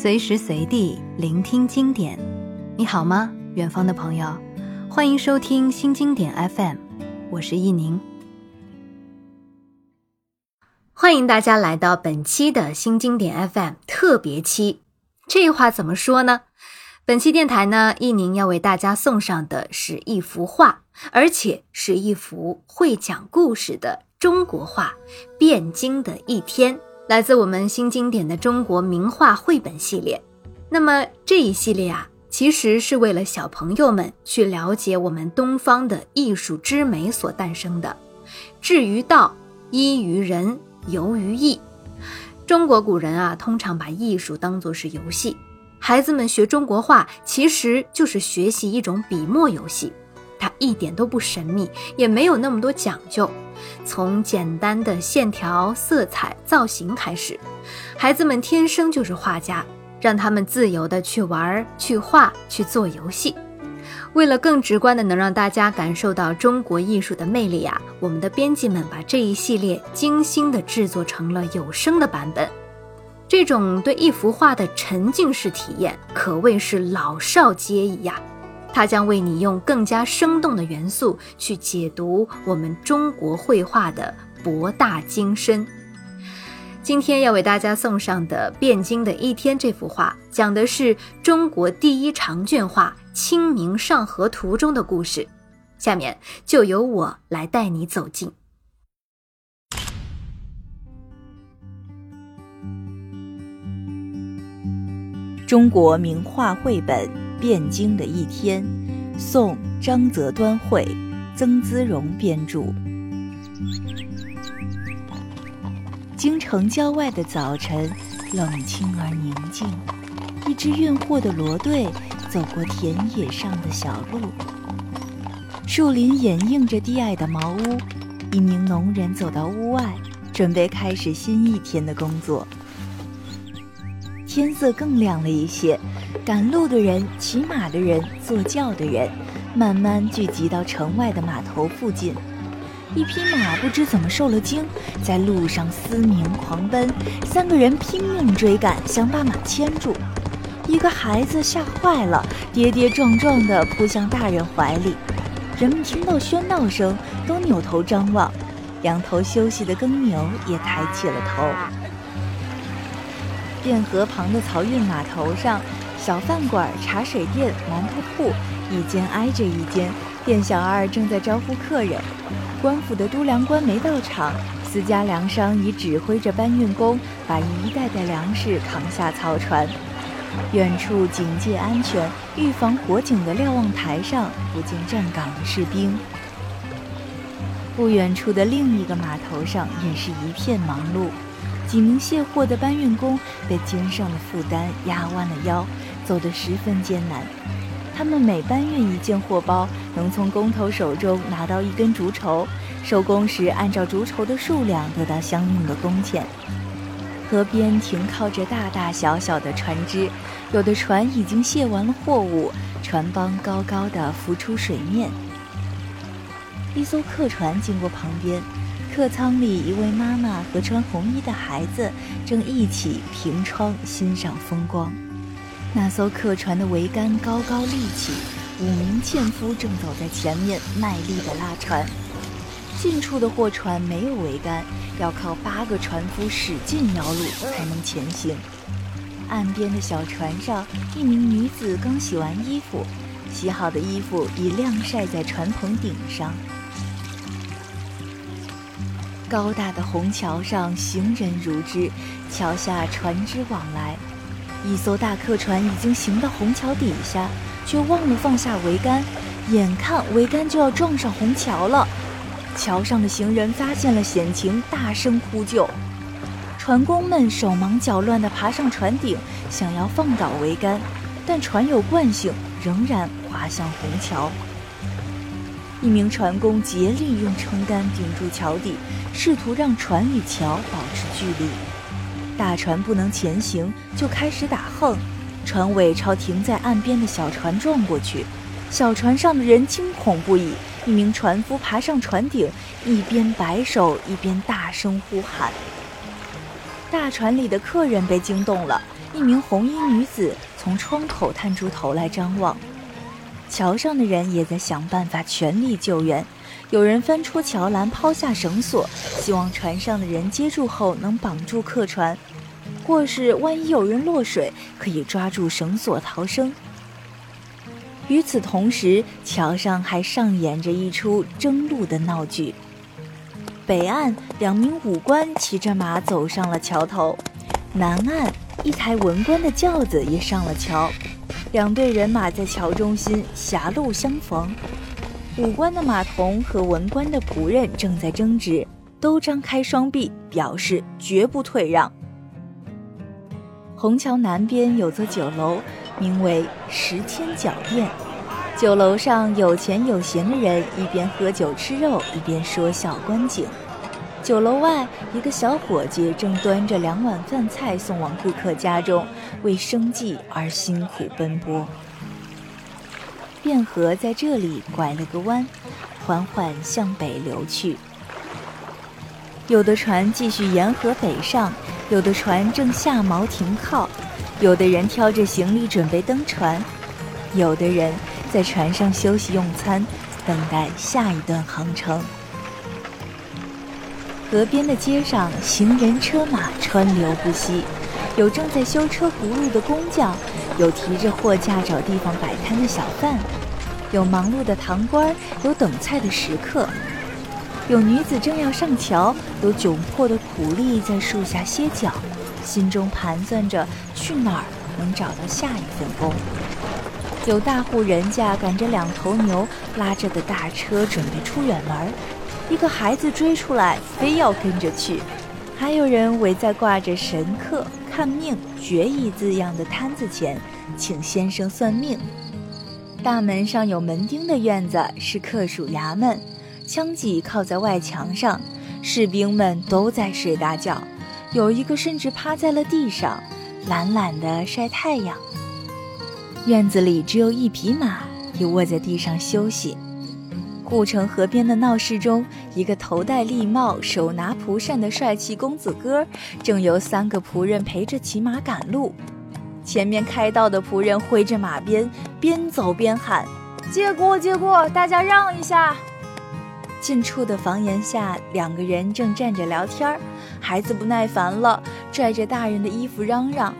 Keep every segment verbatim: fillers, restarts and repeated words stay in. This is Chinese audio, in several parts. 随时随地聆听经典。你好吗，远方的朋友，欢迎收听新经典 F M， 我是一宁。欢迎大家来到本期的新经典 F M 特别期。这话怎么说呢？本期电台呢，一宁要为大家送上的是一幅画，而且是一幅会讲故事的中国画，汴京的一天，来自我们新经典的中国名画绘本系列。那么这一系列啊，其实是为了小朋友们去了解我们东方的艺术之美所诞生的。至于道，依于人，游于艺。中国古人啊，通常把艺术当作是游戏。孩子们学中国画，其实就是学习一种笔墨游戏，它一点都不神秘，也没有那么多讲究。从简单的线条、色彩、造型开始，孩子们天生就是画家，让他们自由地去玩、去画、去做游戏。为了更直观地能让大家感受到中国艺术的魅力啊，我们的编辑们把这一系列精心地制作成了有声的版本。这种对一幅画的沉浸式体验可谓是老少皆宜呀、啊。它将为你用更加生动的元素去解读我们中国绘画的博大精深。今天要为大家送上的《汴京的一天》这幅画，讲的是中国第一长卷画《清明上河图》中的故事。下面就由我来带你走进。中国名画绘本《汴京的一天》，宋·张择端绘，曾姿荣编著。京城郊外的早晨，冷清而宁静。一支运货的骡队走过田野上的小路，树林掩映着低矮的茅屋。一名农人走到屋外，准备开始新一天的工作。天色更亮了一些，赶路的人、骑马的人、坐轿的人慢慢聚集到城外的码头附近。一匹马不知怎么受了惊，在路上嘶鸣狂奔，三个人拼命追赶，想把马牵住。一个孩子吓坏了，跌跌撞撞地扑向大人怀里。人们听到喧闹声都扭头张望，仰头休息的耕牛也抬起了头。汴河旁的漕运码头上，小饭馆、茶水店、馒头铺一间挨着一间，店小二正在招呼客人。官府的都粮官没到场，私家粮商已指挥着搬运工把一袋袋粮食扛下漕船。远处警戒安全、预防火警的瞭望台上，不见站岗的士兵。不远处的另一个码头上也是一片忙碌。几名卸货的搬运工被肩上的负担压弯了腰，走得十分艰难。他们每搬运一件货包，能从工头手中拿到一根竹筹，收工时按照竹筹的数量得到相应的工钱。河边停靠着大大小小的船只，有的船已经卸完了货物，船帮高高的浮出水面。一艘客船经过旁边，客舱里一位妈妈和穿红衣的孩子正一起凭窗欣赏风光。那艘客船的桅杆高高立起，五名纤夫正走在前面卖力地拉船。近处的货船没有桅杆，要靠八个船夫使劲摇橹才能前行。岸边的小船上，一名女子刚洗完衣服，洗好的衣服已晾晒在船棚顶上。高大的虹桥上行人如织，桥下船只往来。一艘大客船已经行到虹桥底下，却忘了放下桅杆，眼看桅杆就要撞上虹桥了。桥上的行人发现了险情，大声呼救。船工们手忙脚乱地爬上船顶，想要放倒桅杆，但船有惯性，仍然滑向虹桥。一名船工竭力用撑杆顶住桥底，试图让船与桥保持距离。大船不能前行，就开始打横，船尾朝停在岸边的小船撞过去。小船上的人惊恐不已，一名船夫爬上船顶，一边摆手一边大声呼喊。大船里的客人被惊动了，一名红衣女子从窗口探出头来张望。桥上的人也在想办法全力救援，有人翻出桥栏抛下绳索，希望船上的人接住后能绑住客船，或是万一有人落水可以抓住绳索逃生。与此同时，桥上还上演着一出争路的闹剧。北岸两名武官骑着马走上了桥头，南岸一台文官的轿子也上了桥，两队人马在桥中心狭路相逢。武官的马童和文官的仆人正在争执，都张开双臂表示绝不退让。虹桥南边有座酒楼，名为十千角店，酒楼上有钱有闲的人一边喝酒吃肉，一边说笑观景。酒楼外，一个小伙计正端着两碗饭菜送往顾客家中，为生计而辛苦奔波。汴河在这里拐了个弯，缓缓向北流去。有的船继续沿河北上，有的船正下锚停靠，有的人挑着行李准备登船，有的人在船上休息用餐，等待下一段航程。河边的街上，行人车马川流不息，有正在修车轱辘的工匠，有提着货架找地方摆摊的小贩，有忙碌的堂倌，有等菜的食客，有女子正要上桥，有窘迫的苦力在树下歇脚，心中盘算着去哪儿能找到下一份工，有大户人家赶着两头牛拉着的大车准备出远门，一个孩子追出来非要跟着去，还有人围在挂着神客看命决议字样的摊子前请先生算命。大门上有门钉的院子是客属衙门，枪戟靠在外墙上，士兵们都在睡大觉，有一个甚至趴在了地上，懒懒地晒太阳。院子里只有一匹马，也卧在地上休息。故城河边的闹市中，一个头戴笠帽、手拿蒲扇的帅气公子哥，正由三个仆人陪着骑马赶路。前面开道的仆人挥着马鞭，边走边喊：“借过，借过，大家让一下！”近处的房檐下，两个人正站着聊天，孩子不耐烦了，拽着大人的衣服嚷嚷：“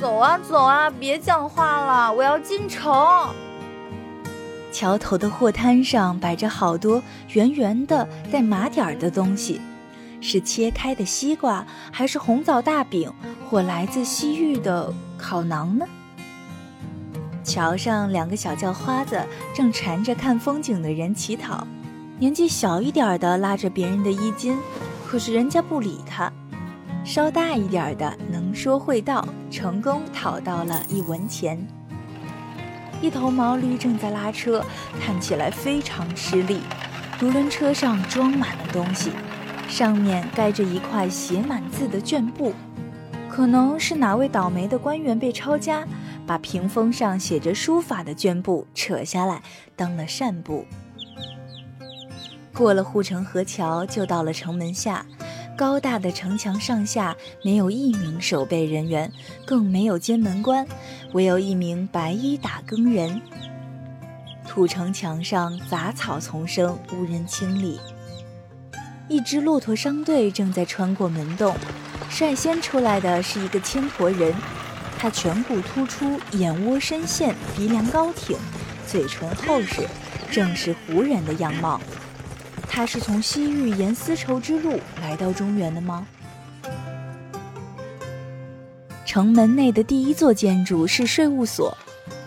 走啊走啊，别讲话了，我要进城。”桥头的货摊上摆着好多圆圆的带麻点的东西，是切开的西瓜，还是红枣大饼，或来自西域的烤馕呢？桥上两个小叫花子正缠着看风景的人乞讨，年纪小一点的拉着别人的衣襟，可是人家不理他；稍大一点的能说会道，成功讨到了一文钱。一头毛驴正在拉车，看起来非常吃力。独轮车上装满了东西，上面盖着一块写满字的绢布，可能是哪位倒霉的官员被抄家，把屏风上写着书法的绢布扯下来当了扇布。过了护城河桥，就到了城门下。高大的城墙上下没有一名守备人员，更没有监门官，唯有一名白衣打更人。土城墙上杂草丛生，无人清理。一支骆驼商队正在穿过门洞，率先出来的是一个千婆人，他颧骨突出，眼窝深陷，鼻梁高挺，嘴唇厚实，正是胡人的样貌。他是从西域沿丝绸之路来到中原的吗？城门内的第一座建筑是税务所，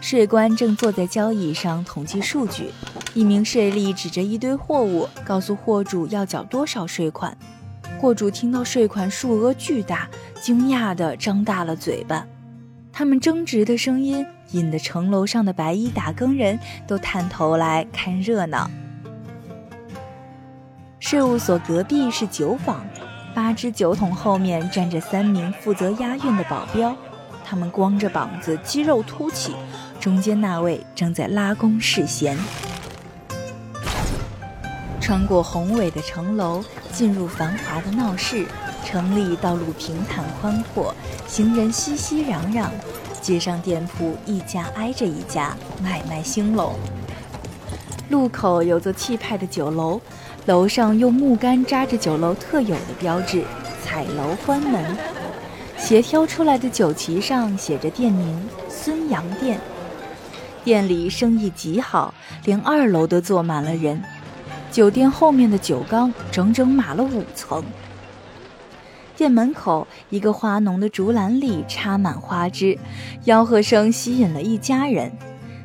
税官正坐在交椅上统计数据，一名税吏指着一堆货物，告诉货主要缴多少税款。货主听到税款数额巨大，惊讶地张大了嘴巴。他们争执的声音引得城楼上的白衣打更人都探头来看热闹。税务所隔壁是酒坊，八只酒桶后面站着三名负责押运的保镖，他们光着膀子，肌肉凸起，中间那位正在拉弓试弦。穿过宏伟的城楼，进入繁华的闹市，城里道路平坦宽阔，行人熙熙攘攘，街上店铺一家挨着一家，买卖兴隆。路口有座气派的酒楼，楼上用木杆扎着酒楼特有的标志“彩楼欢门”，斜挑出来的酒旗上写着店名“孙杨店”。店里生意极好，连二楼都坐满了人。酒店后面的酒缸整整码了五层。店门口一个花农的竹篮里插满花枝，吆喝声吸引了一家人。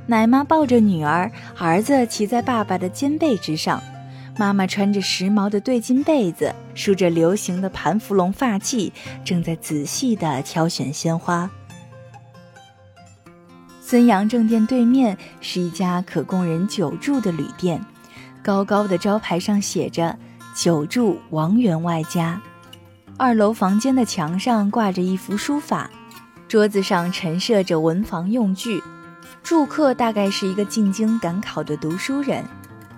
奶妈抱着女儿，儿子骑在爸爸的肩背之上，妈妈穿着时髦的对襟被子，梳着流行的盘芙蓉发髻，正在仔细地挑选鲜花。孙杨正店对面是一家可供人久住的旅店，高高的招牌上写着“久住王员外家”。二楼房间的墙上挂着一幅书法，桌子上陈设着文房用具。住客大概是一个进京赶考的读书人，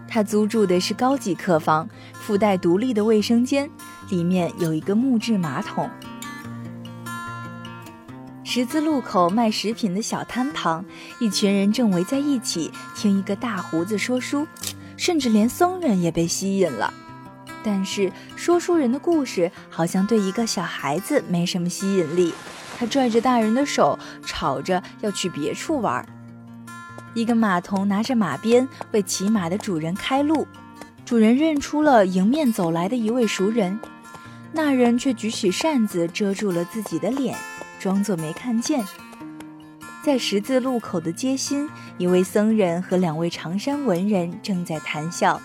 他租住的是高级客房，附带独立的卫生间，里面有一个木质马桶。十字路口卖食品的小摊旁，一群人正围在一起听一个大胡子说书，甚至连僧人也被吸引了。但是说书人的故事好像对一个小孩子没什么吸引力，他拽着大人的手，吵着要去别处玩。一个马童拿着马鞭为骑马的主人开路，主人认出了迎面走来的一位熟人，那人却举起扇子遮住了自己的脸，装作没看见。在十字路口的街心，一位僧人和两位长衫文人正在谈笑，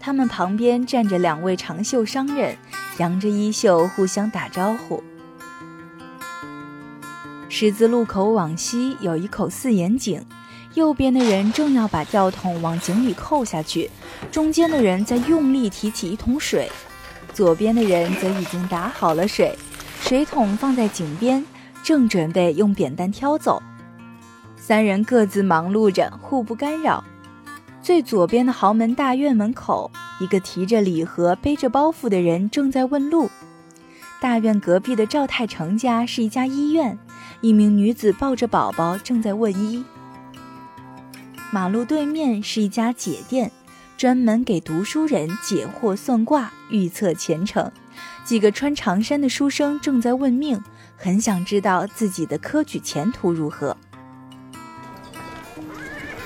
他们旁边站着两位长袖商人，扬着衣袖互相打招呼。十字路口往西有一口四眼井，右边的人正要把吊桶往井里扣下去，中间的人在用力提起一桶水，左边的人则已经打好了水，水桶放在井边，正准备用扁担挑走。三人各自忙碌着，互不干扰。最左边的豪门大院门口，一个提着礼盒背着包袱的人正在问路。大院隔壁的赵太成家是一家医院，一名女子抱着宝宝正在问医。马路对面是一家解店，专门给读书人解惑算卦，预测前程。几个穿长衫的书生正在问命，很想知道自己的科举前途如何。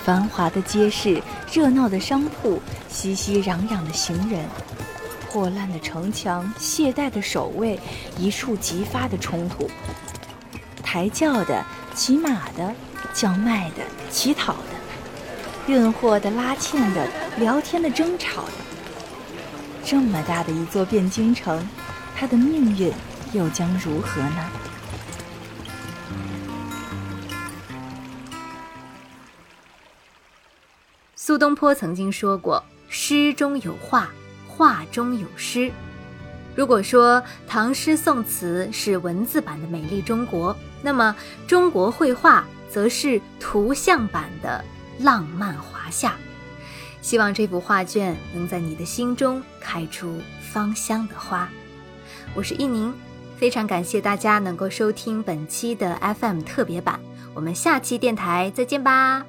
繁华的街市，热闹的商铺，熙熙攘攘的行人，破烂的城墙，懈怠的守卫，一触即发的冲突。抬轿的，骑马的，叫卖的，乞讨的，运货的，拉纤的，聊天的，争吵的。这么大的一座汴京城，它的命运又将如何呢？苏东坡曾经说过，诗中有画，画中有诗。如果说唐诗宋词是文字版的美丽中国，那么中国绘画则是图像版的浪漫华夏。希望这幅画卷能在你的心中开出芳香的花。我是一宁，非常感谢大家能够收听本期的 F M 特别版，我们下期电台再见吧。